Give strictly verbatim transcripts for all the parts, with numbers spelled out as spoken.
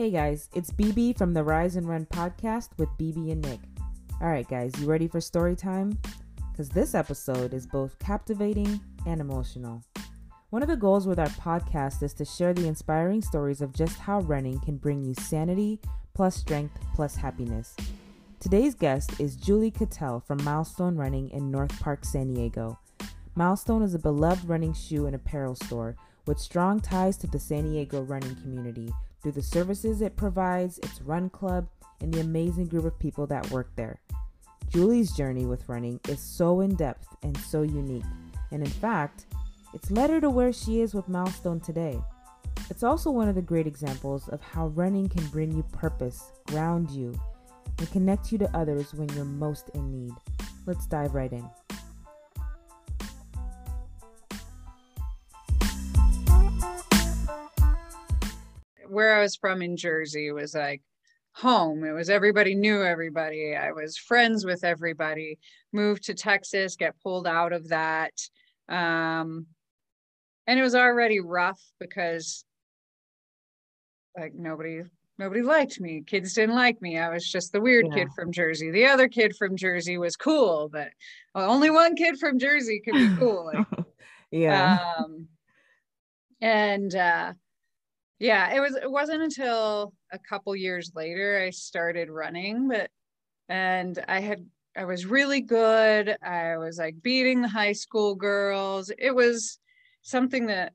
Hey guys, it's B B from the Rise and Run podcast with B B and Nick. Alright guys, you ready for story time? Because this episode is both captivating and emotional. One of the goals with our podcast is to share the inspiring stories of just how running can bring you sanity, plus strength, plus happiness. Today's guest is Julie Cattell from Milestone Running in North Park, San Diego. Milestone is a beloved running shoe and apparel store with strong ties to the San Diego running community through the services it provides, its run club, and the amazing group of people that work there. Julie's journey with running is so in-depth and so unique, and in fact, it's led her to where she is with Milestone today. It's also one of the great examples of how running can bring you purpose, ground you, and connect you to others when you're most in need. Let's dive right in. Where I was from in Jersey was like home. It was everybody knew everybody. I was friends with everybody. Moved to Texas, get pulled out of that. Um, and it was already rough because like nobody, nobody liked me. Kids didn't like me. I was just the weird yeah. kid from Jersey. The other kid from Jersey was cool, but only one kid from Jersey could be cool. Like, yeah. Um, and, uh, Yeah, it was, it wasn't until a couple years later I started running, but, and I had, I was really good. I was like beating the high school girls. It was something that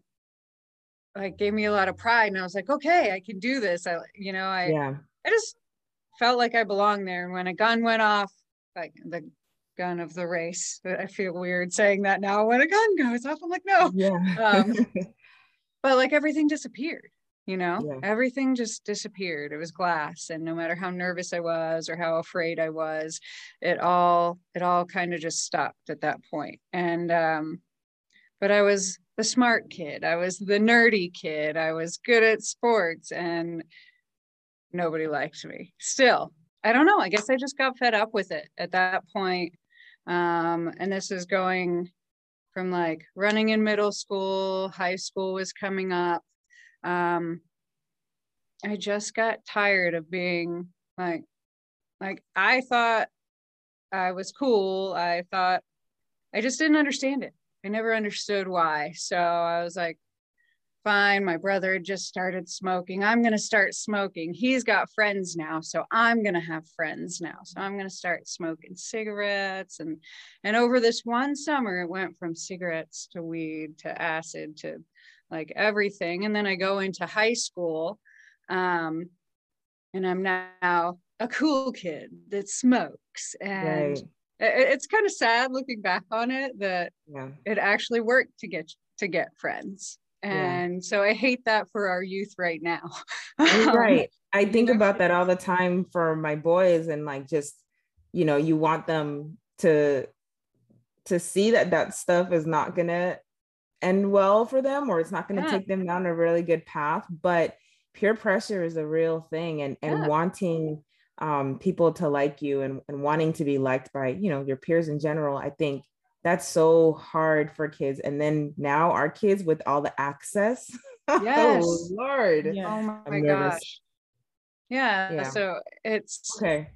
like gave me a lot of pride, and I was like, okay, I can do this. I, you know, I, yeah. I just felt like I belonged there. And when a gun went off, like the gun of the race, I feel weird saying that now, when a gun goes off, I'm like, no, yeah. um, but like everything disappeared. You know, yeah. everything just disappeared. It was glass. And no matter how nervous I was or how afraid I was, it all, it all kind of just stopped at that point. And, um, but I was the smart kid. I was the nerdy kid. I was good at sports and nobody liked me still. I don't know. I guess I just got fed up with it at that point. Um, and this is going from like running in middle school, high school was coming up. Um, I just got tired of being like, like I thought I was cool. I thought I just didn't understand it. I never understood why. So I was like, fine. My brother just started smoking. I'm going to start smoking. He's got friends now. So I'm going to have friends now. So I'm going to start smoking cigarettes. And, and over this one summer, it went from cigarettes to weed, to acid, to like everything. And then I go into high school um, and I'm now a cool kid that smokes. And right. it, it's kind of sad looking back on it that yeah. it actually worked to get, to get friends. And yeah. so I hate that for our youth right now. Right. I think about that all the time for my boys, and like, just, you know, you want them to, to see that that stuff is not going to end well for them, or it's not going to yeah. take them down a really good path. But peer pressure is a real thing, and and yeah. wanting um people to like you, and, and wanting to be liked by, you know, your peers in general. I think that's so hard for kids. And then now our kids with all the access. Yes. Oh Lord. Yes. Oh my I'm gosh. Nervous. Yeah. yeah. So it's okay.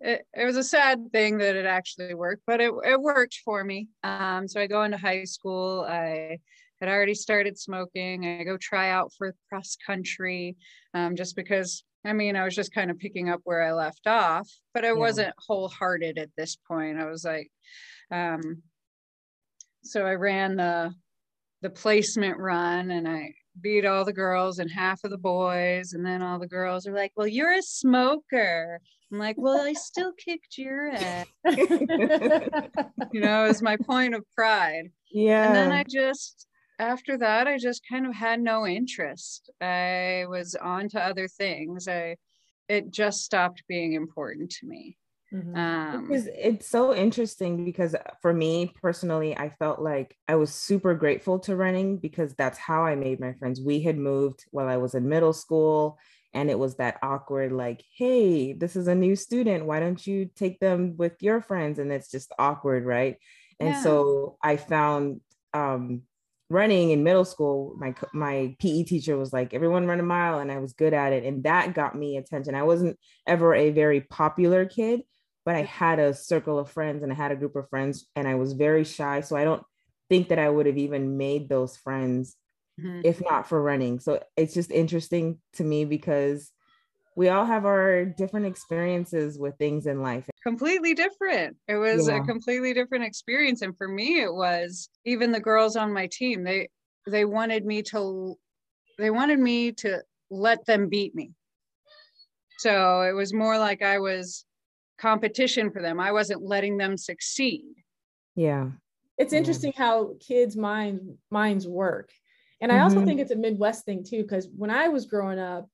It, it was a sad thing that it actually worked, but it, it worked for me. Um, so I go into high school. I had already started smoking. I go try out for cross country um, just because, I mean, I was just kind of picking up where I left off, but I yeah. wasn't wholehearted at this point. I was like, um, so I ran the, the placement run, and I beat all the girls and half of the boys. And then all the girls are like, well, you're a smoker. I'm like, well, I still kicked your ass. You know, it was my point of pride. Yeah. And then I just, after that, I just kind of had no interest. I was on to other things. I, it just stopped being important to me. Mm-hmm. Um, because it's so interesting, because for me personally, I felt like I was super grateful to running, because that's how I made my friends. We had moved while I was in middle school, and it was that awkward, like, hey, this is a new student. Why don't you take them with your friends? And it's just awkward. Right. And yeah. so I found, um, running in middle school, my my P E teacher was like, everyone run a mile, and I was good at it, and that got me attention. I wasn't ever a very popular kid, but I had a circle of friends and I had a group of friends, and I was very shy, so I don't think that I would have even made those friends mm-hmm. if not for running. So it's just interesting to me because we all have our different experiences with things in life. Completely different. It was yeah. a completely different experience. And for me, it was even the girls on my team, they, they wanted me to, they wanted me to let them beat me. So it was more like I was competition for them. I wasn't letting them succeed. Yeah. It's interesting yeah. how kids' mind, minds work. And I mm-hmm. also think it's a Midwest thing too, because when I was growing up,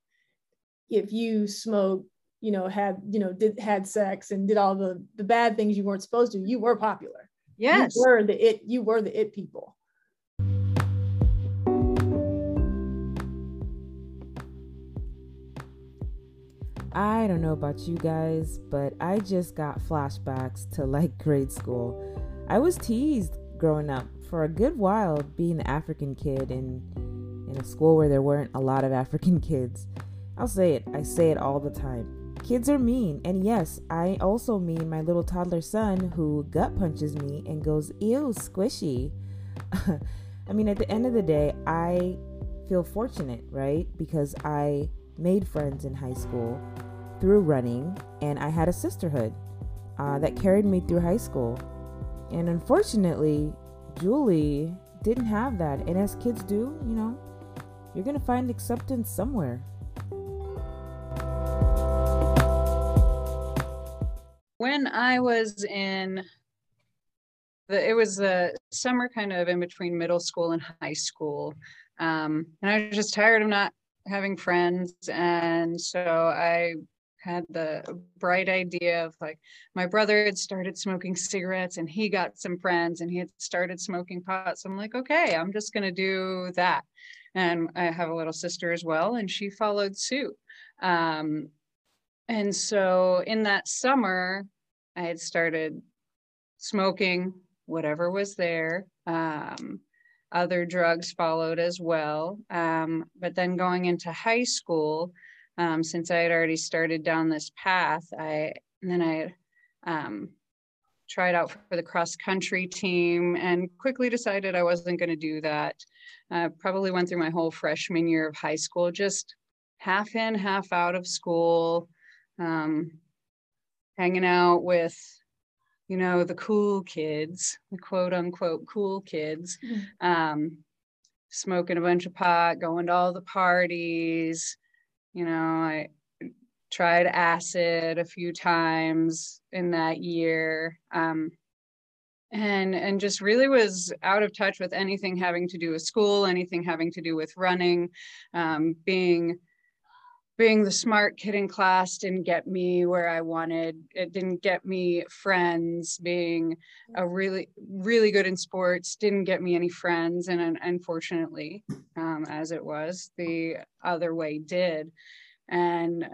if you smoked, you know, had, you know, did, had sex and did all the, the bad things you weren't supposed to, you were popular. Yes. You were the it, you were the it people. I don't know about you guys, but I just got flashbacks to like grade school. I was teased growing up for a good while being an African kid in, in a school where there weren't a lot of African kids. I'll say it. I say it all the time. Kids are mean. And yes, I also mean my little toddler son who gut punches me and goes, ew, squishy. I mean, at the end of the day, I feel fortunate, right? Because I made friends in high school through running, and I had a sisterhood uh, that carried me through high school. And unfortunately, Julie didn't have that. And as kids do, you know, you're going to find acceptance somewhere. When I was in the, it was the summer kind of in between middle school and high school. Um, and I was just tired of not having friends. And so I had the bright idea of like, my brother had started smoking cigarettes and he got some friends and he had started smoking pot. So I'm like, okay, I'm just going to do that. And I have a little sister as well. And she followed suit. Um, And so in that summer, I had started smoking whatever was there. Um, other drugs followed as well. Um, but then going into high school, um, since I had already started down this path, I and then I um, tried out for the cross country team and quickly decided I wasn't going to do that. I probably went through my whole freshman year of high school, just half in, half out of school. Um, hanging out with, you know, the cool kids, the quote unquote cool kids, um, smoking a bunch of pot, going to all the parties. You know, I tried acid a few times in that year, um, and, and just really was out of touch with anything having to do with school, anything having to do with running, um, being Being the smart kid in class didn't get me where I wanted. It didn't get me friends. Being a really, really good in sports didn't get me any friends. And unfortunately, um, as it was, the other way did. And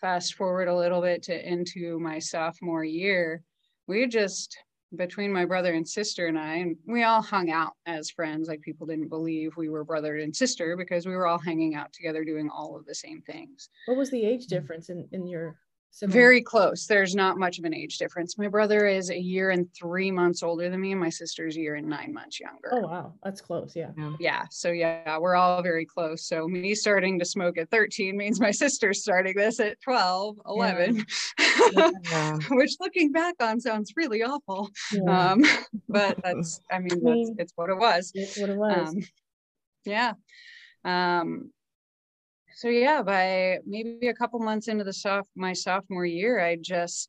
fast forward a little bit to into my sophomore year, we just, between my brother and sister and I, and we all hung out as friends. Like, people didn't believe we were brother and sister because we were all hanging out together doing all of the same things. What was the age difference in, in your siblings? Very close. There's not much of an age difference. My brother is a year and three months older than me, and my sister's a year and nine months younger. Oh, wow. That's close. Yeah. Yeah. yeah. So yeah, we're all very close. So me starting to smoke at thirteen means my sister's starting this at twelve, eleven, yeah. Yeah. which looking back on sounds really awful. Yeah. Um, but that's, I mean, that's, it's what it was. It's what it was. Um, yeah. Um, So yeah, by maybe a couple months into the soft, my sophomore year, I just,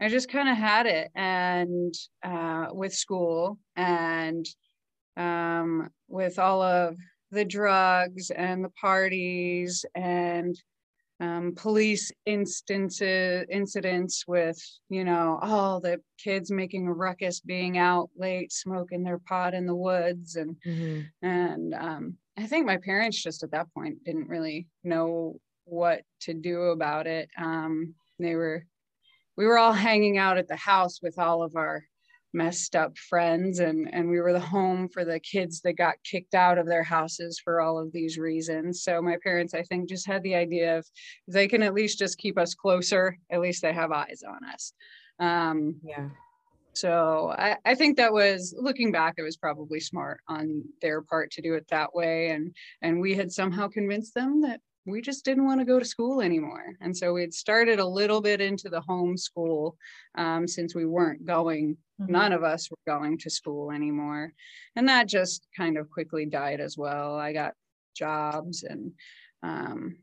I just kind of had it, and uh, with school and um, with all of the drugs and the parties and um, police instances, incidents with, you know, all the kids making a ruckus, being out late, smoking their pot in the woods, and mm-hmm. and. Um, I think my parents just at that point didn't really know what to do about it. Um, they were, we were all hanging out at the house with all of our messed up friends, and and we were the home for the kids that got kicked out of their houses for all of these reasons. So my parents, I think, just had the idea of, if they can at least just keep us closer, at least they have eyes on us. Um, yeah. So I, I think that was, looking back, it was probably smart on their part to do it that way. And, and we had somehow convinced them that we just didn't want to go to school anymore. And so we had started a little bit into the homeschool, um, since we weren't going, mm-hmm. none of us were going to school anymore. And that just kind of quickly died as well. I got jobs and, um,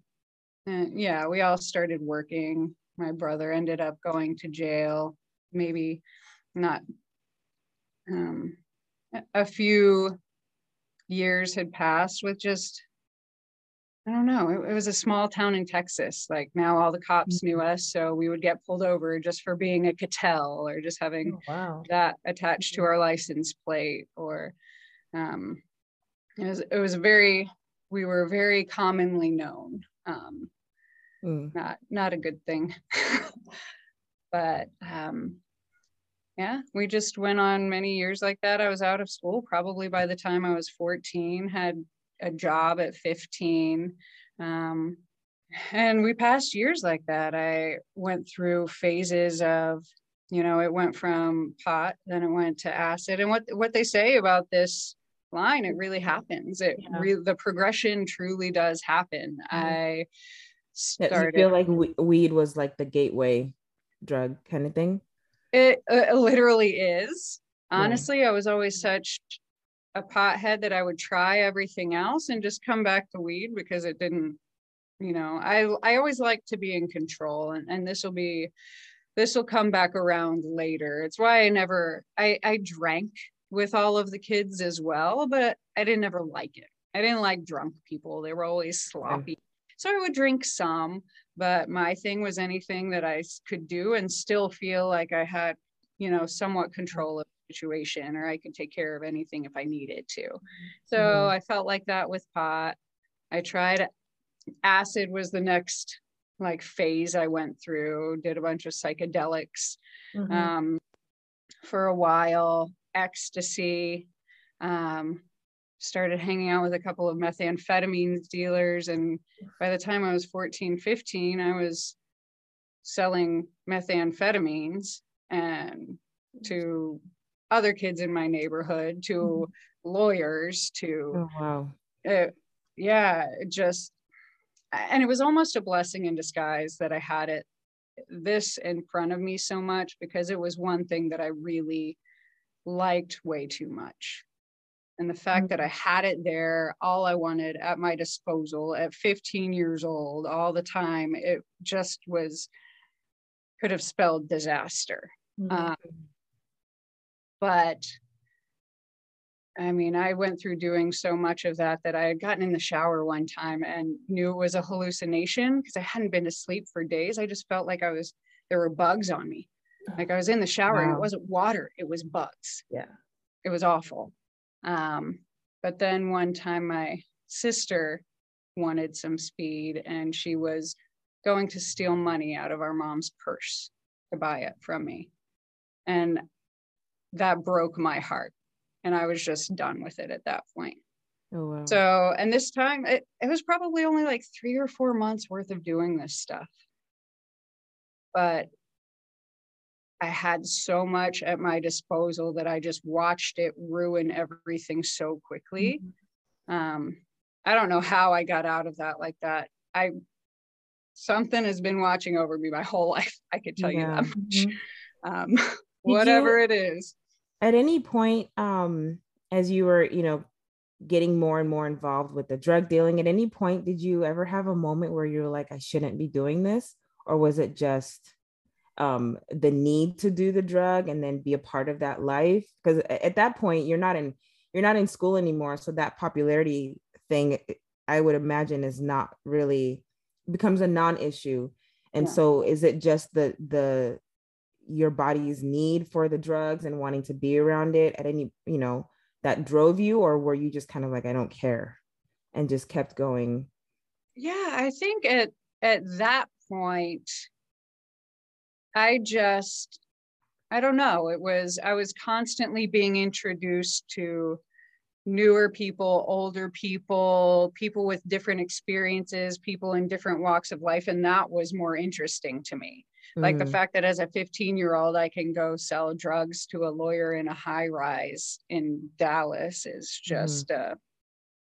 and yeah, we all started working. My brother ended up going to jail, maybe not, um, a few years had passed with just, I don't know, it, it was a small town in Texas. Like, now all the cops knew us, so we would get pulled over just for being a Cattell, or just having oh, wow. that attached to our license plate, or um, it was, it was very, we were very commonly known. Um, mm. Not, not a good thing, but um, yeah, we just went on many years like that. I was out of school probably by the time I was fourteen, had a job at fifteen, um, and we passed years like that. I went through phases of, you know, it went from pot, then it went to acid, and what what they say about this line, it really happens. It yeah. re- the progression truly does happen. Mm-hmm. I started. I feel like weed was like the gateway drug kind of thing. It, it literally is. Honestly, yeah. I was always such a pothead that I would try everything else and just come back to weed, because it didn't, you know, I, I always like to be in control, and, and this will be, this will come back around later. It's why I never, I, I drank with all of the kids as well, but I didn't ever like it. I didn't like drunk people. They were always sloppy. So I would drink some, but my thing was anything that I could do and still feel like I had, you know, somewhat control of situation, or I could take care of anything if I needed to. So mm-hmm. I felt like that with pot. I tried acid, was the next like phase I went through, did a bunch of psychedelics mm-hmm. um, for a while, ecstasy, um, started hanging out with a couple of methamphetamine dealers. And by the time I was fourteen, fifteen, I was selling methamphetamines and to other kids in my neighborhood, to mm-hmm. lawyers, to oh, wow. uh, yeah, just, and it was almost a blessing in disguise that I had it this in front of me so much, because it was one thing that I really liked way too much. And the fact mm-hmm. that I had it there, all I wanted at my disposal at fifteen years old, all the time, it just was, could have spelled disaster. Mm-hmm. Um, But I mean, I went through doing so much of that that I had gotten in the shower one time and knew it was a hallucination because I hadn't been to sleep for days. I just felt like I was, there were bugs on me. Like I was in the shower wow. and it wasn't water, it was bugs. Yeah. It was awful. Um, but then one time my sister wanted some speed, and she was going to steal money out of our mom's purse to buy it from me. And that broke my heart, and I was just done with it at that point. Oh, wow. So, and this time it, it was probably only like three or four months worth of doing this stuff, but I had so much at my disposal that I just watched it ruin everything so quickly. Mm-hmm. Um, I don't know how I got out of that like that. I, something has been watching over me my whole life. I could tell yeah. you that much. Mm-hmm. Um, whatever you, it is. At any point, um, as you were, you know, getting more and more involved with the drug dealing, at any point, did you ever have a moment where you were like, I shouldn't be doing this? Or was it just um, the need to do the drug and then be a part of that life? Because at that point, you're not in, you're not in school anymore. So that popularity thing, I would imagine, is not really, becomes a non-issue. And yeah. so is it just the, the, your body's need for the drugs and wanting to be around it at any, you know, that drove you? Or were you just kind of like, I don't care, and just kept going? Yeah, I think at, at that point, I just, I don't know, it was, I was constantly being introduced to newer people, older people, people with different experiences, people in different walks of life. And that was more interesting to me. Mm. Like the fact that as a fifteen year old, I can go sell drugs to a lawyer in a high rise in Dallas is just, mm. uh,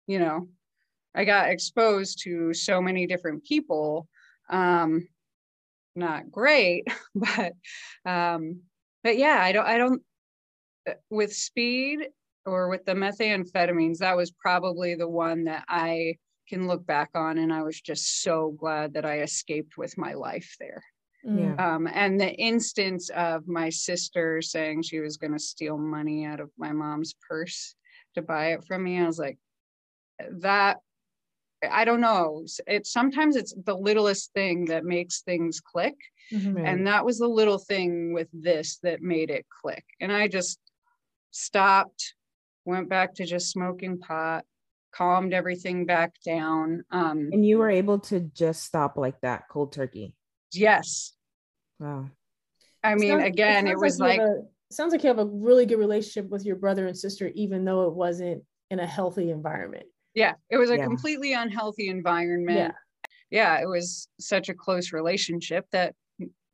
you know, I got exposed to so many different people. Um, not great, but, um, but yeah, I don't, I don't, with speed or with the methamphetamines, that was probably the one that I can look back on. And I was just so glad that I escaped with my life there. Yeah. Um, and the instance of my sister saying she was going to steal money out of my mom's purse to buy it from me, I was like, that, I don't know. It's sometimes it's the littlest thing that makes things click. Mm-hmm. And that was the little thing with this that made it click. And I just stopped, went back to just smoking pot, calmed everything back down. Um, and you were able to just stop like that cold turkey. Yes. Wow. I mean, sounds, again, it, it was like, like a, sounds like you have a really good relationship with your brother and sister, even though it wasn't in a healthy environment. Yeah. It was a yeah. completely unhealthy environment. Yeah. yeah. It was such a close relationship that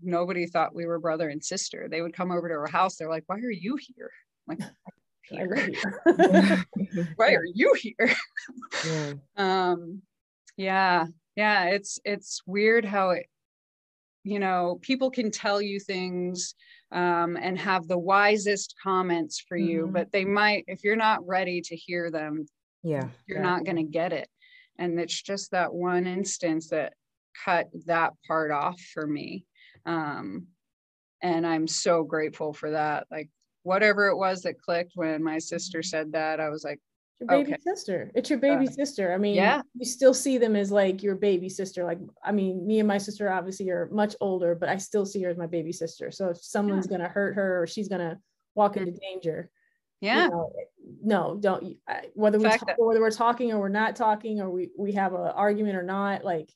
nobody thought we were brother and sister. They would come over to our house. They're like, why are you here? I'm like, here. Why are you here? yeah. Um, yeah. Yeah. It's, it's weird how it, you know, people can tell you things um, and have the wisest comments for you, mm-hmm. but they might, if you're not ready to hear them, yeah, you're yeah. not going to get it. And it's just that one instance that cut that part off for me. Um, and I'm so grateful for that. Like whatever it was that clicked when my sister said that, I was like, your baby okay. sister. It's your baby uh, sister. I mean, yeah. you still see them as like your baby sister. Like, I mean, me and my sister obviously are much older, but I still see her as my baby sister. So if someone's yeah. going to hurt her or she's going to walk into danger, yeah, you know, no, don't, I, whether, we talk, that- whether we're talking or we're not talking, or we, we have an argument or not, like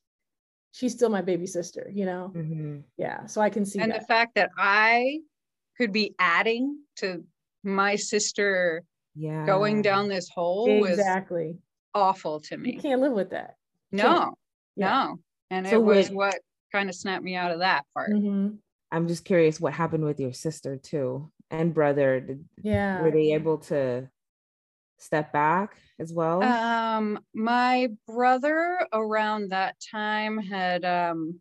she's still my baby sister, you know? Mm-hmm. Yeah. So I can see and that. The fact that I could be adding to my sister yeah. going down this hole exactly. was awful to me. You can't live with that. You no, yeah. no. And so it was wait. what kind of snapped me out of that part. Mm-hmm. I'm just curious what happened with your sister too and brother. Did, yeah. Were they able to step back as well? Um, my brother around that time had, um,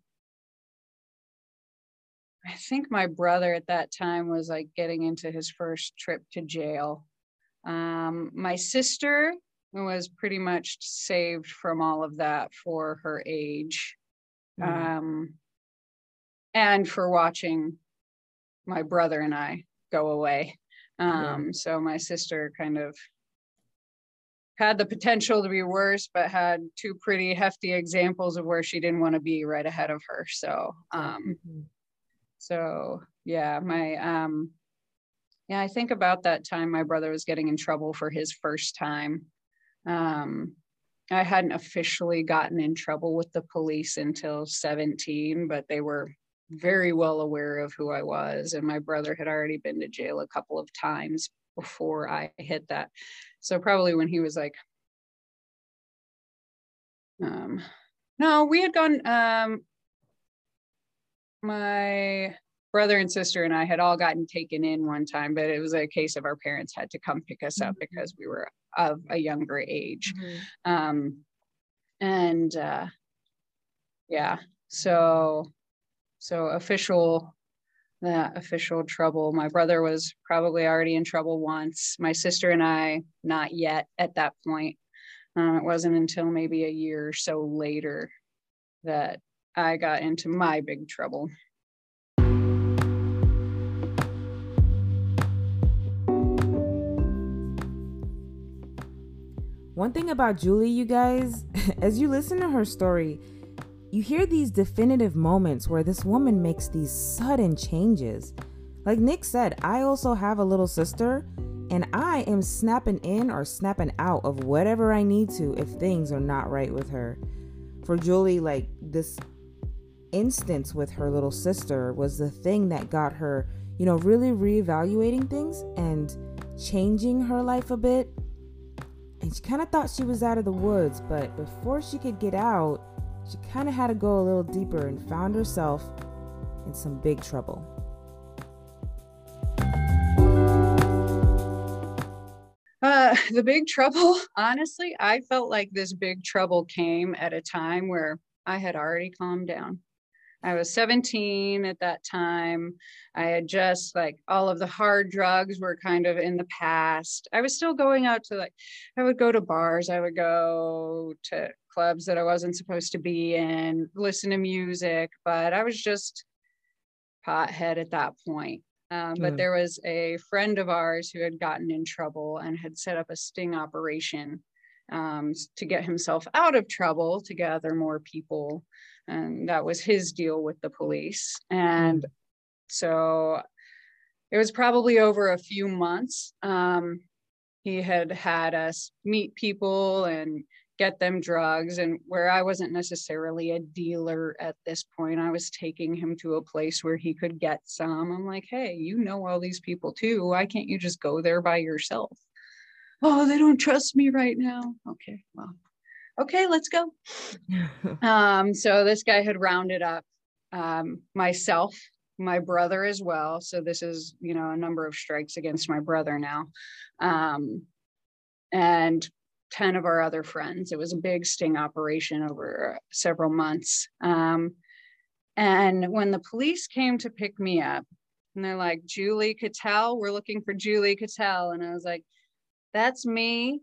I think my brother at that time was like getting into his first trip to jail. Um, my sister was pretty much saved from all of that for her age, mm. um, and for watching my brother and I go away. Um, yeah. So my sister kind of had the potential to be worse, but had two pretty hefty examples of where she didn't want to be right ahead of her. So, um, mm-hmm. so yeah, my, um, Yeah, I think about that time my brother was getting in trouble for his first time. Um, I hadn't officially gotten in trouble with the police until seventeen, but they were very well aware of who I was. And my brother had already been to jail a couple of times before I hit that. So probably when he was like, um, no, we had gone, um, my... brother and sister and I had all gotten taken in one time, but it was a case of our parents had to come pick us up mm-hmm. because we were of a younger age. Mm-hmm. Um, and uh, yeah, so, so official, the official trouble. My brother was probably already in trouble once. My sister and I, not yet at that point. Um, it wasn't until maybe a year or so later that I got into my big trouble. One thing about Julie, you guys, as you listen to her story, you hear these definitive moments where this woman makes these sudden changes. Like Nick said, I also have a little sister, and I am snapping in or snapping out of whatever I need to if things are not right with her. For Julie, like this instance with her little sister was the thing that got her you know, really reevaluating things and changing her life a bit. And she kind of thought she was out of the woods, but before she could get out, she kind of had to go a little deeper and found herself in some big trouble. Uh, the big trouble, honestly, I felt like this big trouble came at a time where I had already calmed down. I was seventeen at that time. I had just like all of the hard drugs were kind of in the past. I was still going out to like, I would go to bars. I would go to clubs that I wasn't supposed to be in, listen to music, but I was just pothead at that point. Um, but there was a friend of ours who had gotten in trouble and had set up a sting operation um, to get himself out of trouble, to gather more people. And that was his deal with the police. And so it was probably over a few months. Um, he had had us meet people and get them drugs, and where I wasn't necessarily a dealer at this point, I was taking him to a place where he could get some. I'm like, hey, you know all these people too. Why can't you just go there by yourself? Oh, they don't trust me right now. Okay, well, okay, let's go. um, so this guy had rounded up um, myself, my brother as well. So this is, you know, a number of strikes against my brother now. Um, and ten of our other friends. It was a big sting operation over several months. Um, and when the police came to pick me up, and they're like, Julie Cattell, we're looking for Julie Cattell. And I was like, that's me.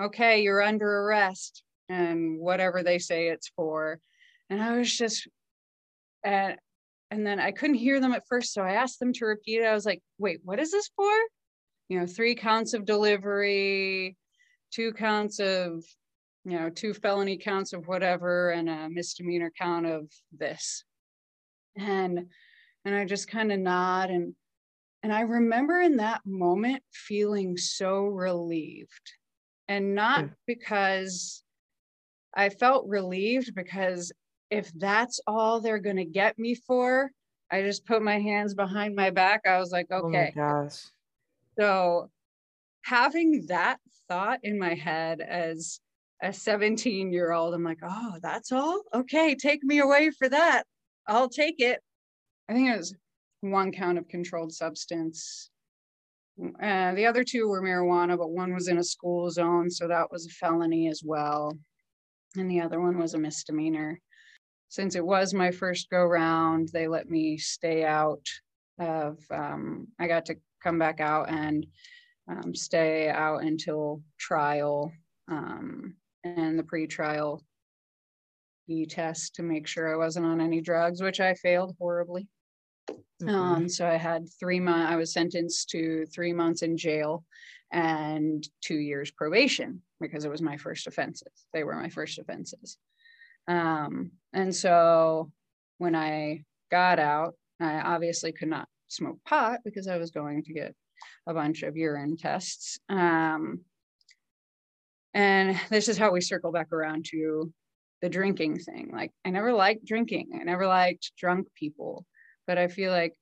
Okay, you're under arrest. And whatever they say it's for. And I was just, uh, and then I couldn't hear them at first. So I asked them to repeat it. I was like, wait, what is this for? You know, three counts of delivery, two counts of, you know, two felony counts of whatever, and a misdemeanor count of this. And, and I just kind of nod. And, and I remember in that moment feeling so relieved, and not because I felt relieved, because if that's all they're going to get me for, I just put my hands behind my back. I was like, okay. Oh my gosh. So having that thought in my head as a seventeen year old, I'm like, oh, that's all? Okay, take me away for that. I'll take it. I think it was one count of controlled substance. Uh, the other two were marijuana, but one was in a school zone, so that was a felony as well. And the other one was a misdemeanor. Since it was my first go round, they let me stay out of, um, I got to come back out and Um, stay out until trial um, and the pre-trial e-test to make sure I wasn't on any drugs, which I failed horribly. Mm-hmm. Um, so I had three months, I was sentenced to three months in jail and two years probation because it was my first offenses. They were my first offenses. Um, and so when I got out, I obviously could not smoke pot because I was going to get a bunch of urine tests. Um, and this is how we circle back around to the drinking thing. Like, I never liked drinking. I never liked drunk people, but I feel like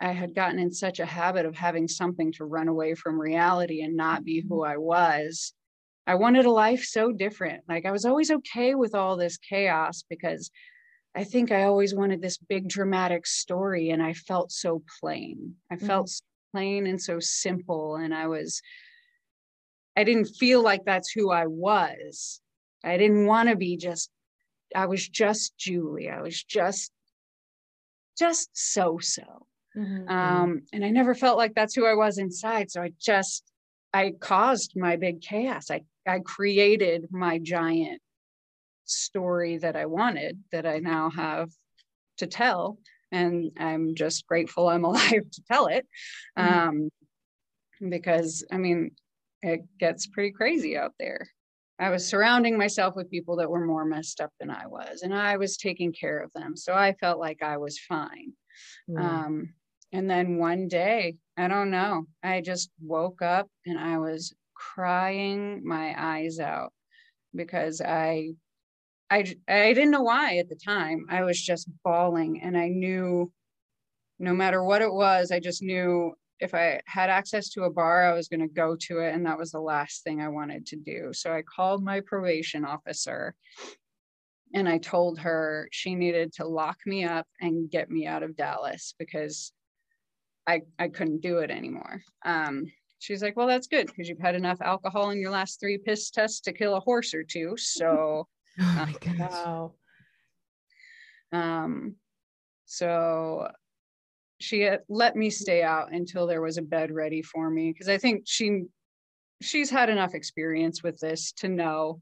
I had gotten in such a habit of having something to run away from reality and not be who I was. I wanted a life so different. Like, I was always okay with all this chaos because I think I always wanted this big dramatic story, and I felt so plain. I felt mm-hmm. so plain and so simple. And I was, I didn't feel like that's who I was. I didn't want to be just, I was just Julie. I was just, just so-so. Mm-hmm. Um, and I never felt like that's who I was inside. So I just, I caused my big chaos. I, I created my giant story that I wanted, that I now have to tell. And I'm just grateful I'm alive to tell it. Um, mm-hmm. Because, I mean, it gets pretty crazy out there. I was surrounding myself with people that were more messed up than I was, and I was taking care of them. So I felt like I was fine. Mm-hmm. Um, and then one day, I don't know, I just woke up and I was crying my eyes out because I I, I didn't know why at the time. I was just bawling, and I knew no matter what it was, I just knew if I had access to a bar, I was going to go to it. And that was the last thing I wanted to do. So I called my probation officer and I told her she needed to lock me up and get me out of Dallas because I, I couldn't do it anymore. Um, she's like, well, that's good because you've had enough alcohol in your last three piss tests to kill a horse or two. So, oh my goodness. Wow. Um, so she had let me stay out until there was a bed ready for me. Cause I think she, she's had enough experience with this to know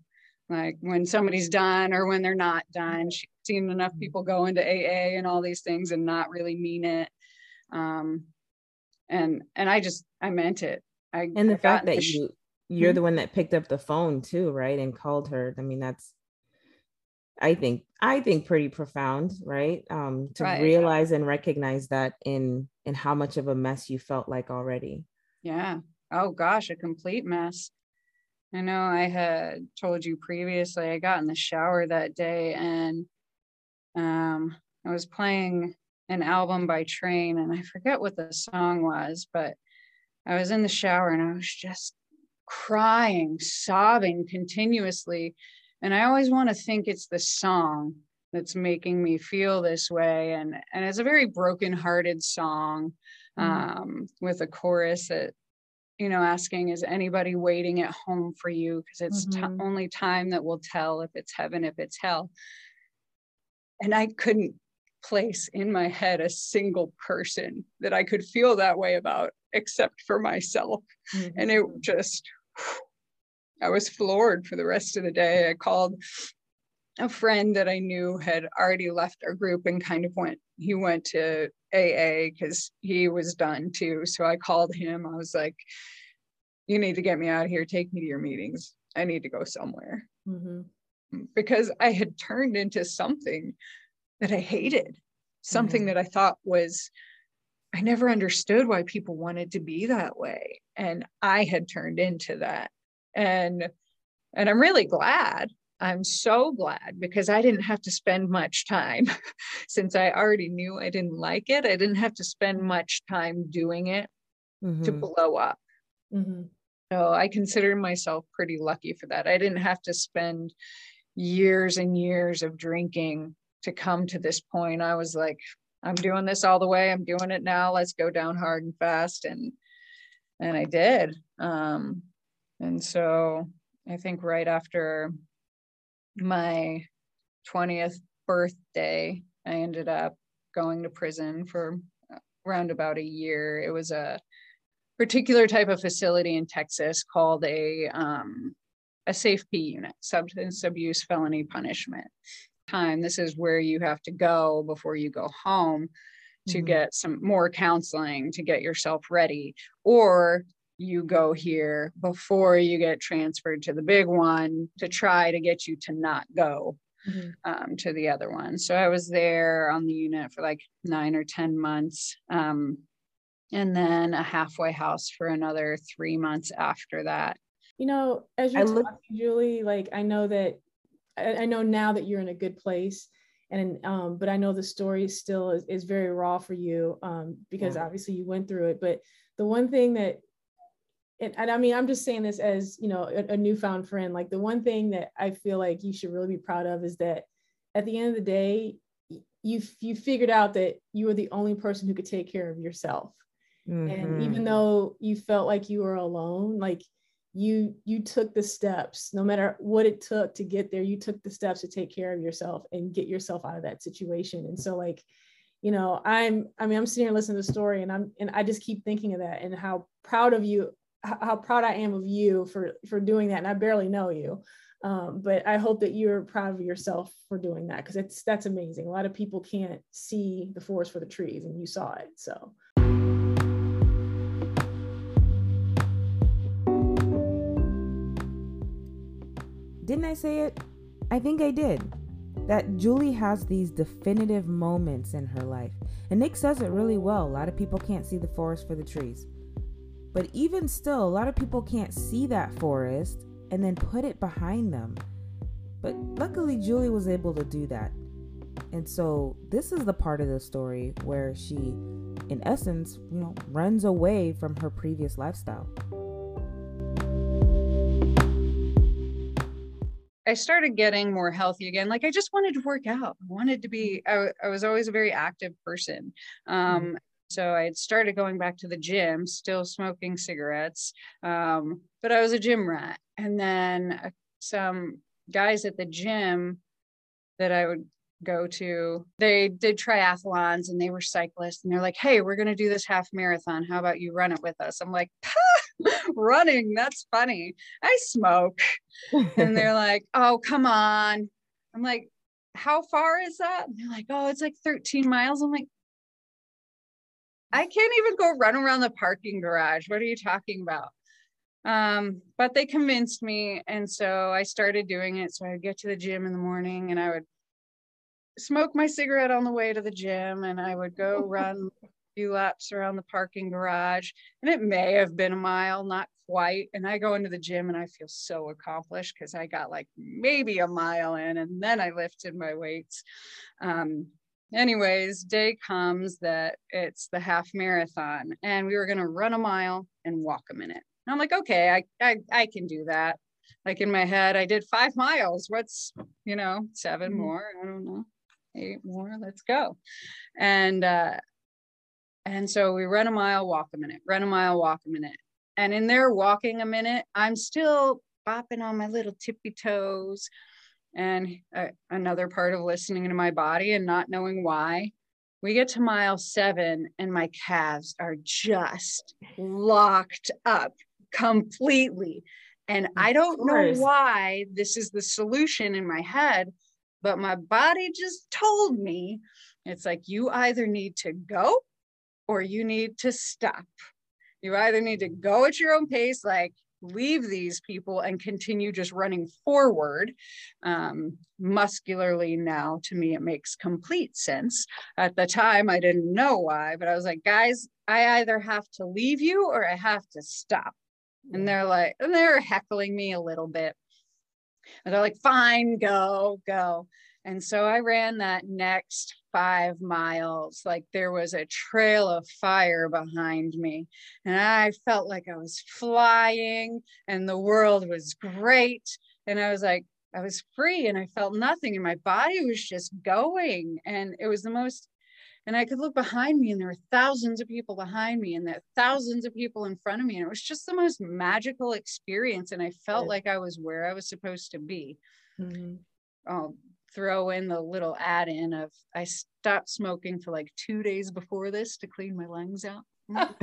like when somebody's done or when they're not done. She's seen enough people go into A A and all these things and not really mean it. Um, and, and I just, I meant it. I And the fact that you, you're the one that picked up the phone too, right? And called her. I mean, that's, I think, I think pretty profound, right? Um, to right, realize yeah. and recognize that in, in how much of a mess you felt like already. Yeah. Oh gosh, a complete mess. I know I had told you previously, I got in the shower that day and, um, I was playing an album by Train and I forget what the song was, but I was in the shower and I was just crying, sobbing continuously. And I always want to think it's the song that's making me feel this way. And, and it's a very brokenhearted song, um, with a chorus that, you know, asking, is anybody waiting at home for you? Cause it's mm-hmm. t- only time that will tell if it's heaven, if it's hell. And I couldn't place in my head a single person that I could feel that way about, except for myself. Mm-hmm. And it just, I was floored for the rest of the day. I called a friend that I knew had already left our group and kind of went, he went to A A because he was done too. So I called him. I was like, you need to get me out of here. Take me to your meetings. I need to go somewhere. Mm-hmm. Because I had turned into something that I hated, something mm-hmm. that I thought was, I never understood why people wanted to be that way. And I had turned into that. And, and I'm really glad. I'm so glad because I didn't have to spend much time since I already knew I didn't like it. I didn't have to spend much time doing it mm-hmm. to blow up. Mm-hmm. So I consider myself pretty lucky for that. I didn't have to spend years and years of drinking to come to this point. I was like, I'm doing this all the way. I'm doing it now. Let's go down hard and fast. And, and I did. Um, And so I think right after my twentieth birthday, I ended up going to prison for around about a year. It was a particular type of facility in Texas called a, um, a SAFE-P unit, substance abuse felony punishment time. This is where you have to go before you go home to mm-hmm. get some more counseling, to get yourself ready, or you go here before you get transferred to the big one to try to get you to not go mm-hmm. um, to the other one. So I was there on the unit for like nine or ten months. Um, and then a halfway house for another three months after that. You know, as you're I talking, look- Julie, like, I know that, I, I know now that you're in a good place and, um, but I know the story still is, is very raw for you um, because yeah. obviously you went through it, but the one thing that, And, and I mean, I'm just saying this as, you know, a, a newfound friend, like the one thing that I feel like you should really be proud of is that at the end of the day, you you figured out that you were the only person who could take care of yourself. Mm-hmm. And even though you felt like you were alone, like you, you took the steps, no matter what it took to get there, you took the steps to take care of yourself and get yourself out of that situation. And so like, you know, I'm, I mean, I'm sitting here listening to the story and I'm, and I just keep thinking of that and how proud of you how proud I am of you for, for doing that. And I barely know you. Um, but I hope that you're proud of yourself for doing that. Cause it's, that's amazing. A lot of people can't see the forest for the trees and you saw it. So. Didn't I say it? I think I did. That Julie has these definitive moments in her life. And Nick says it really well. A lot of people can't see the forest for the trees. But even still, a lot of people can't see that forest and then put it behind them. But luckily, Julie was able to do that. And so this is the part of the story where she in essence, you know, runs away from her previous lifestyle. I started getting more healthy again. Like I just wanted to work out. I wanted to be, I, I was always a very active person. Um, so I had started going back to the gym, still smoking cigarettes, um, but I was a gym rat. And then some guys at the gym that I would go to, they did triathlons and they were cyclists. And they're like, hey, we're going to do this half marathon. How about you run it with us? I'm like, running, that's funny. I smoke. And they're like, oh, come on. I'm like, how far is that? And they're like, oh, it's like thirteen miles. I'm like, I can't even go run around the parking garage. What are you talking about? Um, but they convinced me. And so I started doing it. So I would get to the gym in the morning and I would smoke my cigarette on the way to the gym, and I would go run a few laps around the parking garage, and it may have been a mile, not quite. And I go into the gym and I feel so accomplished because I got like maybe a mile in, and then I lifted my weights. Um, anyways, day comes that it's the half marathon, and we were going to run a mile and walk a minute. And I'm like, okay, I, I, I can do that. Like in my head, I did five miles. What's, you know, seven more? I don't know. Eight more, let's go. And uh and so we run a mile, walk a minute, run a mile, walk a minute. And in there walking a minute, I'm still bopping on my little tippy toes, and uh, another part of listening to my body and not knowing why. We get to mile seven and my calves are just locked up completely. And I don't know why this is the solution in my head, but my body just told me, it's like, you either need to go or you need to stop. You either need to go at your own pace, like leave these people and continue just running forward. Um, muscularly now, to me, it makes complete sense. At the time, I didn't know why, but I was like, guys, I either have to leave you or I have to stop. And they're like, and they're heckling me a little bit. And they're like, fine, go, go. And so I ran that next five miles. Like there was a trail of fire behind me. And I felt like I was flying and the world was great. And I was like, I was free and I felt nothing. And my body was just going. And it was the most, and I could look behind me and there were thousands of people behind me and there were thousands of people in front of me. And it was just the most magical experience. And I felt yeah. like I was where I was supposed to be. Mm-hmm. I'll throw in the little add in of, I stopped smoking for like two days before this to clean my lungs out.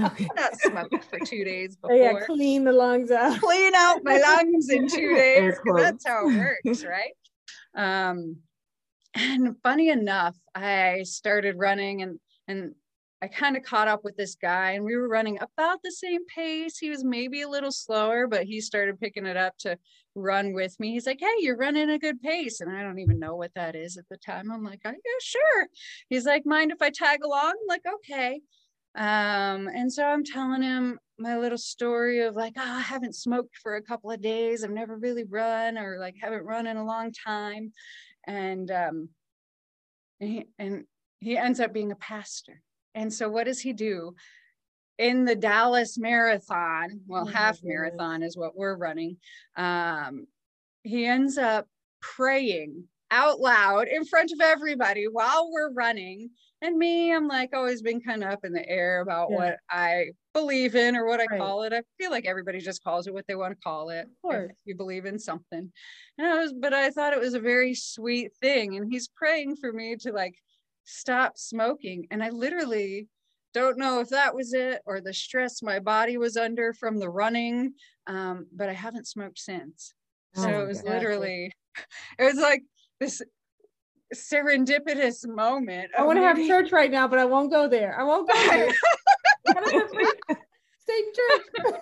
Okay. Not smoking for two days before. Yeah, clean the lungs out. Clean out my lungs in two days. That's how it works, right? Um, And funny enough, I started running and, and I kind of caught up with this guy, and we were running about the same pace. He was maybe a little slower, but he started picking it up to run with me. He's like, hey, you're running a good pace. And I don't even know what that is at the time. I'm like, oh, yeah, sure. He's like, mind if I tag along? I'm like, okay. Um, and so I'm telling him my little story of like, oh, I haven't smoked for a couple of days. I've never really run or like haven't run in a long time. And, um, and he, and he ends up being a pastor. And so what does he do in the Dallas marathon? Well, mm-hmm. half marathon is what we're running. Um, he ends up praying out loud in front of everybody while we're running. And me, I'm like, always been kind of up in the air about yeah. what I believe in or what I right. call it. I feel like everybody just calls it what they want to call it. Of course. If you believe in something. And I was, but I thought it was a very sweet thing. And he's praying for me to like, stop smoking. And I literally don't know if that was it or the stress my body was under from the running. Um, but I haven't smoked since. Oh, so it was God. literally, it was like this serendipitous moment. I want to have church right now, but I won't go there. I won't go there. Same church.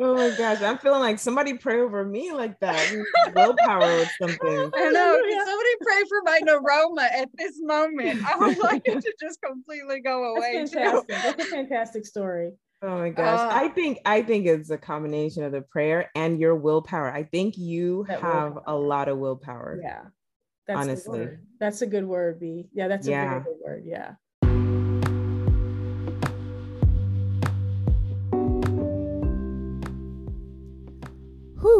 Oh my gosh, I'm feeling like somebody pray over me like that. Willpower or something. I know. Somebody pray for my neuroma at this moment. I would like it to just completely go away. That's fantastic. Too. That's a fantastic story. Oh my gosh. Uh, I think I think it's a combination of the prayer and your willpower. I think you have willpower. a lot of willpower. Yeah. That's honestly, that's a good word, B. Yeah, that's a yeah. really good word. Yeah.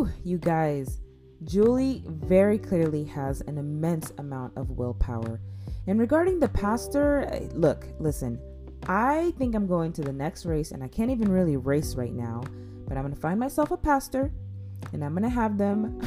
Whew, you guys, Julie very clearly has an immense amount of willpower. And regarding the pastor, look, listen, I think I'm going to the next race, and I can't even really race right now, but I'm going to find myself a pastor, and I'm going to have them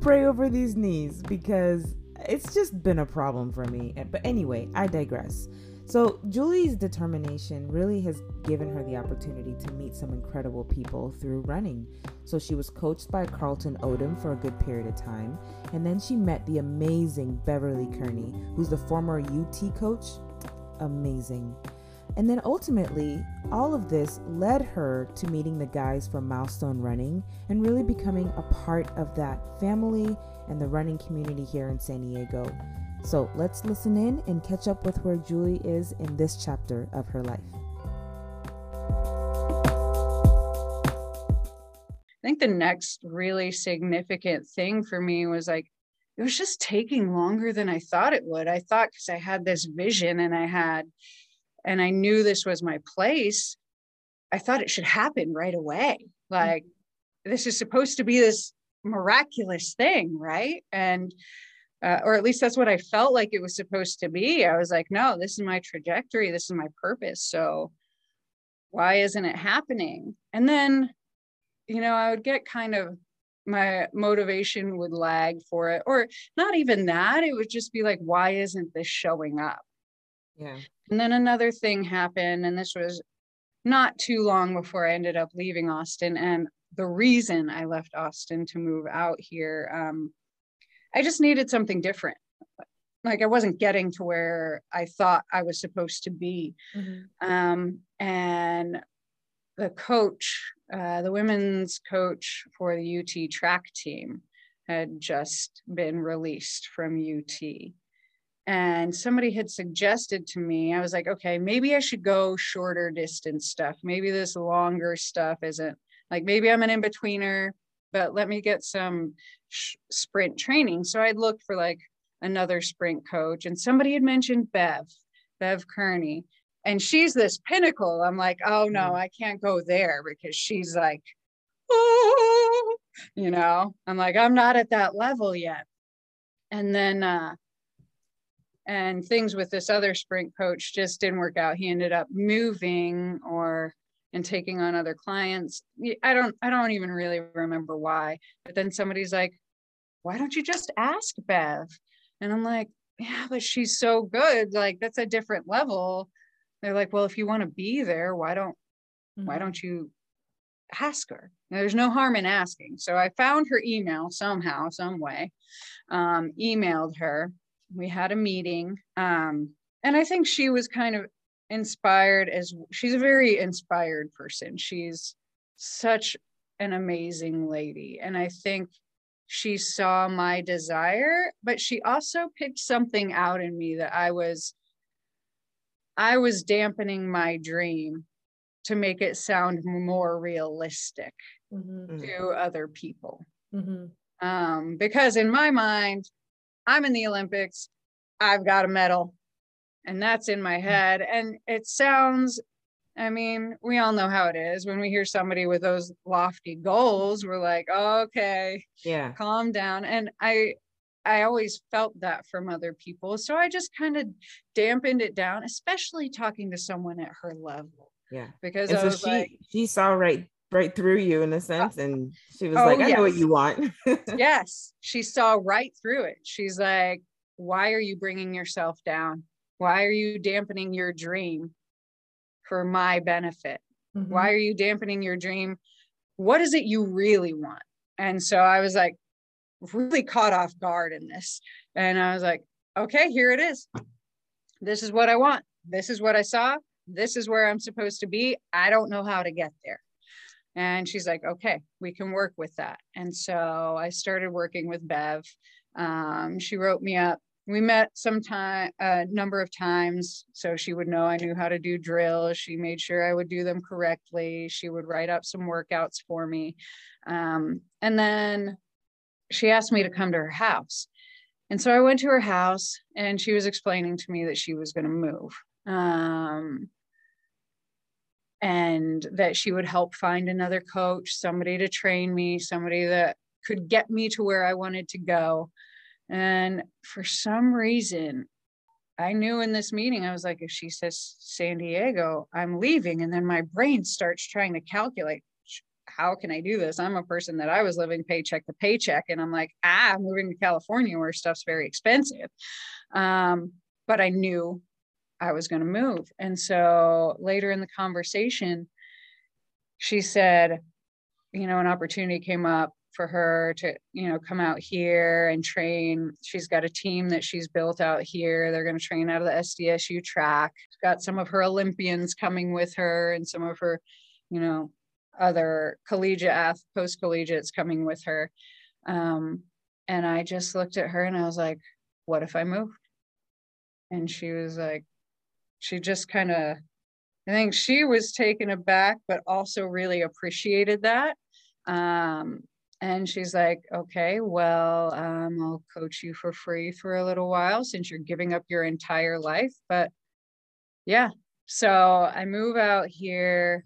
pray over these knees, because it's just been a problem for me. But anyway, I digress. So Julie's determination really has given her the opportunity to meet some incredible people through running. So she was coached by Carlton Odom for a good period of time. And then she met the amazing Beverly Kearney, who's the former U T coach. Amazing. And then ultimately, all of this led her to meeting the guys from Milestone Running and really becoming a part of that family and the running community here in San Diego. So let's listen in and catch up with where Julie is in this chapter of her life. I think the next really significant thing for me was like, it was just taking longer than I thought it would. I thought, because I had this vision and I had, and I knew this was my place, I thought it should happen right away. Like, mm-hmm. This is supposed to be this miraculous thing, right? And Uh, or at least that's what I felt like it was supposed to be. I was like, no, this is my trajectory. This is my purpose. So why isn't it happening? And then, you know, I would get kind of, my motivation would lag for it, or not even that. It would just be like, why isn't this showing up? Yeah. And then another thing happened, and this was not too long before I ended up leaving Austin. And the reason I left Austin to move out here, um, I just needed something different. Like, I wasn't getting to where I thought I was supposed to be. Mm-hmm. Um, and the coach, uh, the women's coach for the U T track team had just been released from U T. And somebody had suggested to me, I was like, okay, maybe I should go shorter distance stuff. Maybe this longer stuff isn't, like, maybe I'm an in-betweener, but let me get some sh- sprint training. So I'd looked for like another sprint coach, and somebody had mentioned Bev, Bev Kearney, and she's this pinnacle. I'm like, oh no, I can't go there, because she's like, oh, you know, I'm like, I'm not at that level yet. And then, uh, and things with this other sprint coach just didn't work out. He ended up moving or and taking on other clients. I don't, I don't even really remember why, but then somebody's like, why don't you just ask Bev? And I'm like, yeah, but she's so good. Like, that's a different level. They're like, well, if you want to be there, why don't, mm-hmm. why don't you ask her? Now, there's no harm in asking. So I found her email somehow, some way, um, emailed her. We had a meeting. Um, and I think she was kind of inspired, as she's a very inspired person. She's such an amazing lady, and I think she saw my desire, but she also picked something out in me that I was I was dampening my dream to make it sound more realistic mm-hmm. to other people mm-hmm. um, because in my mind, I'm in the Olympics, I've got a medal. And that's in my head. And it sounds, I mean, we all know how it is. When we hear somebody with those lofty goals, we're like, oh, okay, yeah, calm down. And I, I always felt that from other people. So I just kind of dampened it down, especially talking to someone at her level. Yeah. Because and I so was she, like, she saw right, right through you in a sense. And she was oh, like, I yes. know what you want. Yes. She saw right through it. She's like, why are you bringing yourself down? Why are you dampening your dream for my benefit? Mm-hmm. Why are you dampening your dream? What is it you really want? And so I was like, really caught off guard in this. And I was like, okay, here it is. This is what I want. This is what I saw. This is where I'm supposed to be. I don't know how to get there. And she's like, okay, we can work with that. And so I started working with Bev. Um, she wrote me up. We met some time, a uh, number of times. So she would know I knew how to do drills. She made sure I would do them correctly. She would write up some workouts for me. Um, and then she asked me to come to her house. And so I went to her house, and she was explaining to me that she was going to move. Um, and that she would help find another coach, somebody to train me, somebody that could get me to where I wanted to go. And for some reason, I knew in this meeting, I was like, if she says San Diego, I'm leaving. And then my brain starts trying to calculate, how can I do this? I'm a person that I was living paycheck to paycheck. And I'm like, ah, I'm moving to California where stuff's very expensive. Um, but I knew I was going to move. And so later in the conversation, she said, you know, an opportunity came up for her to, you know, come out here and train. She's got a team that she's built out here. They're going to train out of the S D S U track. She's got some of her Olympians coming with her and some of her, you know, other collegiate, post-collegiates coming with her. Um, and I just looked at her and I was like, what if I moved? And she was like, she just kind of, I think she was taken aback, but also really appreciated that. Um, and she's like, okay, well, um, I'll coach you for free for a little while since you're giving up your entire life. But yeah, so I move out here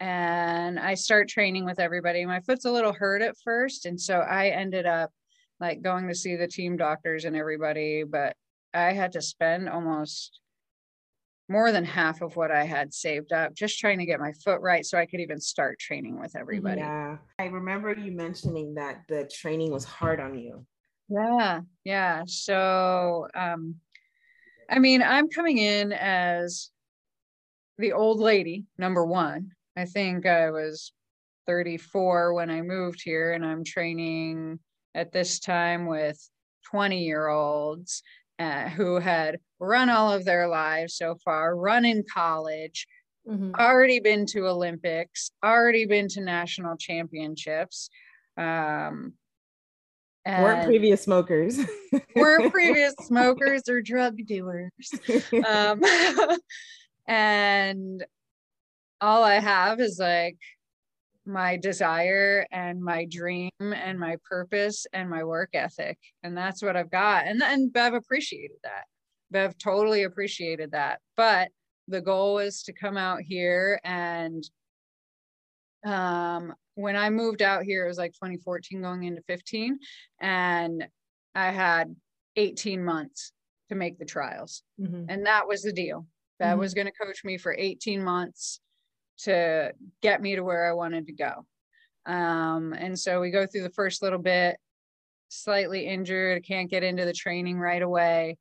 and I start training with everybody. My foot's a little hurt at first. And so I ended up like going to see the team doctors and everybody, but I had to spend almost more than half of what I had saved up just trying to get my foot right so I could even start training with everybody. Yeah. I remember you mentioning that the training was hard on you. Yeah. Yeah. So, um, I mean, I'm coming in as the old lady, number one. I think I was thirty-four when I moved here, and I'm training at this time with twenty year olds. Uh, who had run all of their lives so far, run in college, mm-hmm. already been to Olympics, already been to national championships. Um, and weren't previous smokers. Weren't previous smokers or drug doers. Um, and all I have is like my desire and my dream and my purpose and my work ethic. And that's what I've got. And then Bev appreciated that. Bev totally appreciated that. But the goal is to come out here. And um, when I moved out here, it was like twenty fourteen going into fifteen. And I had eighteen months to make the trials. Mm-hmm. And that was the deal. Bev mm-hmm. was going to coach me for eighteen months. To get me to where I wanted to go. Um, and so we go through the first little bit, slightly injured, can't get into the training right away.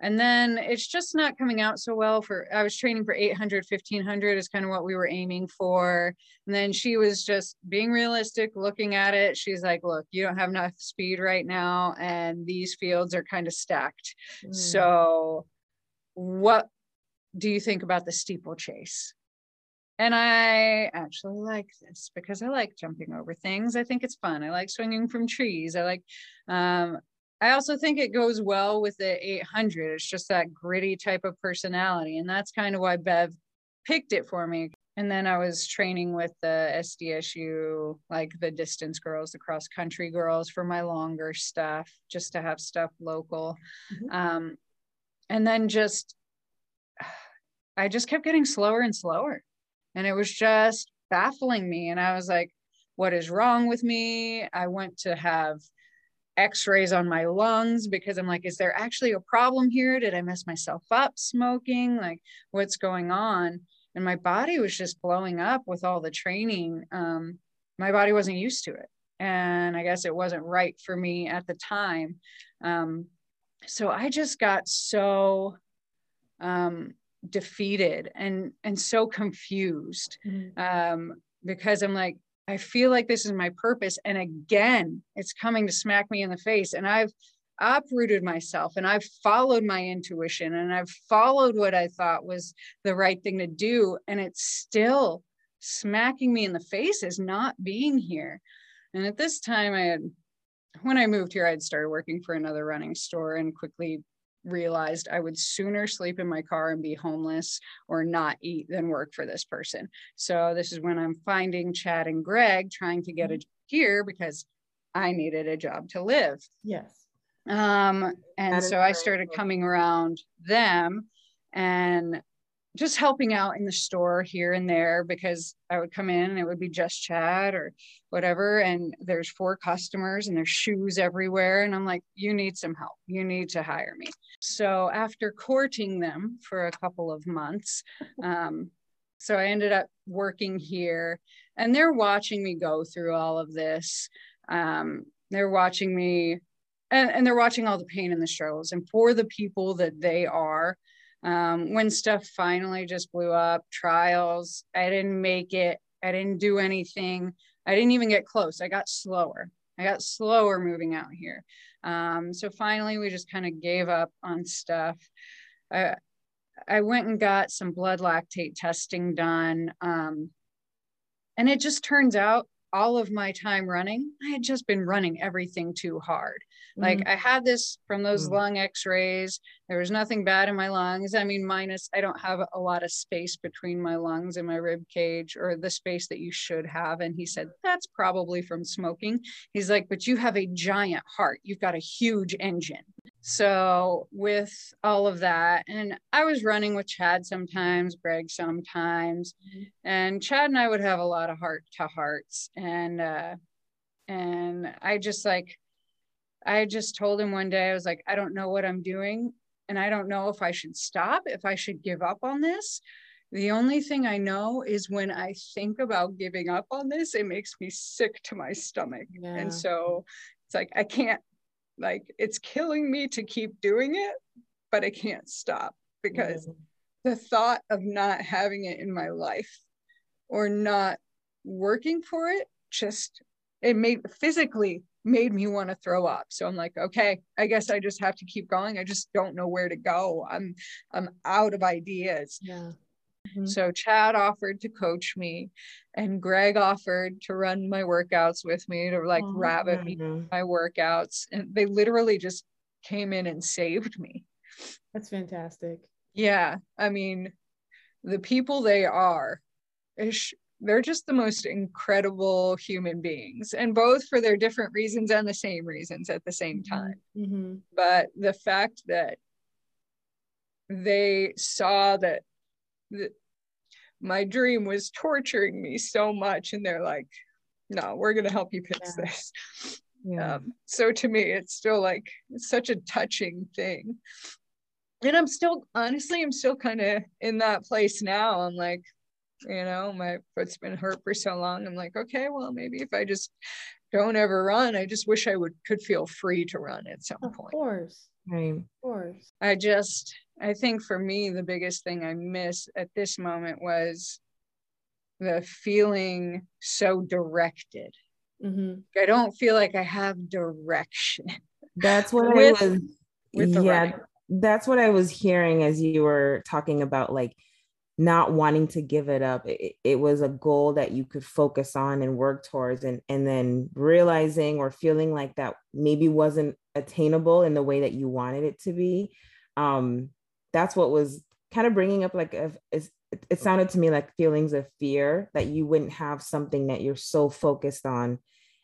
And then it's just not coming out so well for, I was training for eight hundred, fifteen hundred is kind of what we were aiming for. And then she was just being realistic, looking at it. She's like, look, you don't have enough speed right now. And these fields are kind of stacked. Mm. So what do you think about the steeplechase? And I actually like this because I like jumping over things. I think it's fun. I like swinging from trees. I like, um, I also think it goes well with the eight hundred. It's just that gritty type of personality. And that's kind of why Bev picked it for me. And then I was training with the S D S U, like the distance girls, the cross country girls for my longer stuff, just to have stuff local. Mm-hmm. Um, and then just, I just kept getting slower and slower. And it was just baffling me. And I was like, what is wrong with me? I went to have x-rays on my lungs because I'm like, is there actually a problem here? Did I mess myself up smoking? Like, what's going on? And my body was just blowing up with all the training. Um, my body wasn't used to it. And I guess it wasn't right for me at the time. Um, so I just got so... Um, defeated and and so confused um because I'm like, I feel like this is my purpose, and again it's coming to smack me in the face. And I've uprooted myself, and I've followed my intuition, and I've followed what I thought was the right thing to do, and it's still smacking me in the face as not being here. And at this time, I had, when I moved here, I'd started working for another running store and quickly realized I would sooner sleep in my car and be homeless or not eat than work for this person. So this is when I'm finding Chad and Greg, trying to get a job here because I needed a job to live. Yes. Um, and so I started coming around them, and just helping out in the store here and there, because I would come in and it would be just Chad or whatever. And there's four customers and there's shoes everywhere. And I'm like, you need some help. You need to hire me. So after courting them for a couple of months, um, so I ended up working here, and they're watching me go through all of this. Um, they're watching me and, and they're watching all the pain and the struggles, and for the people that they are. Um, when stuff finally just blew up, trials, I didn't make it. I didn't do anything. I didn't even get close. I got slower. I got slower moving out here. Um, so finally, we just kind of gave up on stuff. I, I went and got some blood lactate testing done. Um, and it just turns out all of my time running, I had just been running everything too hard. Like mm-hmm. I had this from those mm-hmm. lung x-rays. There was nothing bad in my lungs. I mean, minus I don't have a lot of space between my lungs and my rib cage, or the space that you should have. And he said, that's probably from smoking. He's like, but you have a giant heart. You've got a huge engine. So with all of that, and I was running with Chad sometimes, Greg sometimes, and Chad and I would have a lot of heart to hearts. And, uh, and I just like, I just told him one day, I was like, I don't know what I'm doing. And I don't know if I should stop, if I should give up on this. The only thing I know is when I think about giving up on this, it makes me sick to my stomach. Yeah. And so it's like, I can't, like, it's killing me to keep doing it, but I can't stop, because mm-hmm. the thought of not having it in my life or not working for it, just, it made physically made me want to throw up. So I'm like, okay, I guess I just have to keep going. I just don't know where to go. I'm, I'm out of ideas. Yeah. Mm-hmm. So Chad offered to coach me, and Greg offered to run my workouts with me, to like oh, rabbit yeah, me yeah. my workouts. And they literally just came in and saved me. That's fantastic. Yeah. I mean, the people they are, ish, they're just the most incredible human beings, and both for their different reasons and the same reasons at the same time. Mm-hmm. But the fact that they saw that the, my dream was torturing me so much, and they're like, no, we're going to help you fix yeah. this. Yeah. Um, so to me, it's still like, it's such a touching thing. And I'm still, honestly, I'm still kind of in that place now. I'm like, you know, my foot's been hurt for so long. I'm like, okay, well, maybe if I just don't ever run, I just wish I would, could feel free to run at some point. Of course. Right. Of course. I just, I think for me, the biggest thing I miss at this moment was the feeling so directed. Mm-hmm. I don't feel like I have direction. That's what with, I was, with the yeah, running. That's what I was hearing as you were talking about, like, not wanting to give it up. It, it was a goal that you could focus on and work towards, and, and then realizing or feeling like that maybe wasn't attainable in the way that you wanted it to be. Um, that's what was kind of bringing up, like, a, it, it sounded to me like feelings of fear that you wouldn't have something that you're so focused on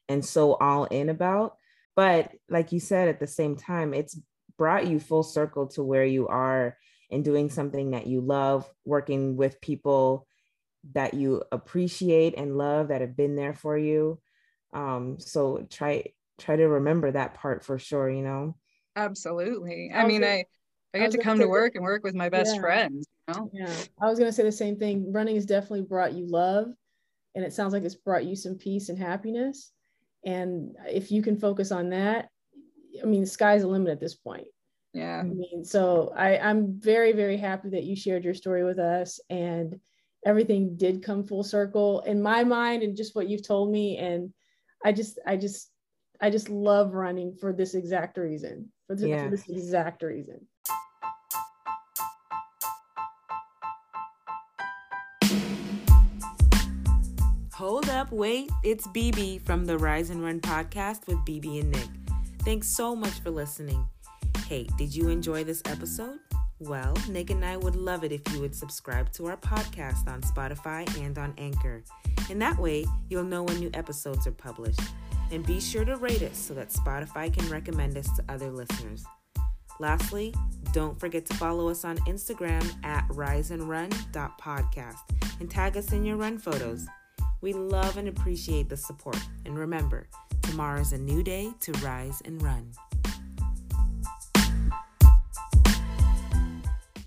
and so all in about. But like you said, at the same time, it's brought you full circle to where you are and doing something that you love, working with people that you appreciate and love, that have been there for you. Um, so try, try to remember that part for sure, you know? Absolutely. I, I mean, gonna, I, I get I to come to work that, and work with my best yeah. friends. You know? Yeah. I was going to say the same thing. Running has definitely brought you love, and it sounds like it's brought you some peace and happiness. And if you can focus on that, I mean, the sky's the limit at this point. Yeah. I mean, so I, I'm very, very happy that you shared your story with us, and everything did come full circle in my mind, and just what you've told me. And I just, I just, I just love running for this exact reason, for this, yeah. for this exact reason. Hold up, wait, it's B B from the Rise and Run podcast with B B and Nick. Thanks so much for listening. Hey, did you enjoy this episode? Well, Nick and I would love it if you would subscribe to our podcast on Spotify and on Anchor. And that way, you'll know when new episodes are published. And be sure to rate us so that Spotify can recommend us to other listeners. Lastly, don't forget to follow us on Instagram at rise and run dot podcast and tag us in your run photos. We love and appreciate the support. And remember, tomorrow's a new day to rise and run.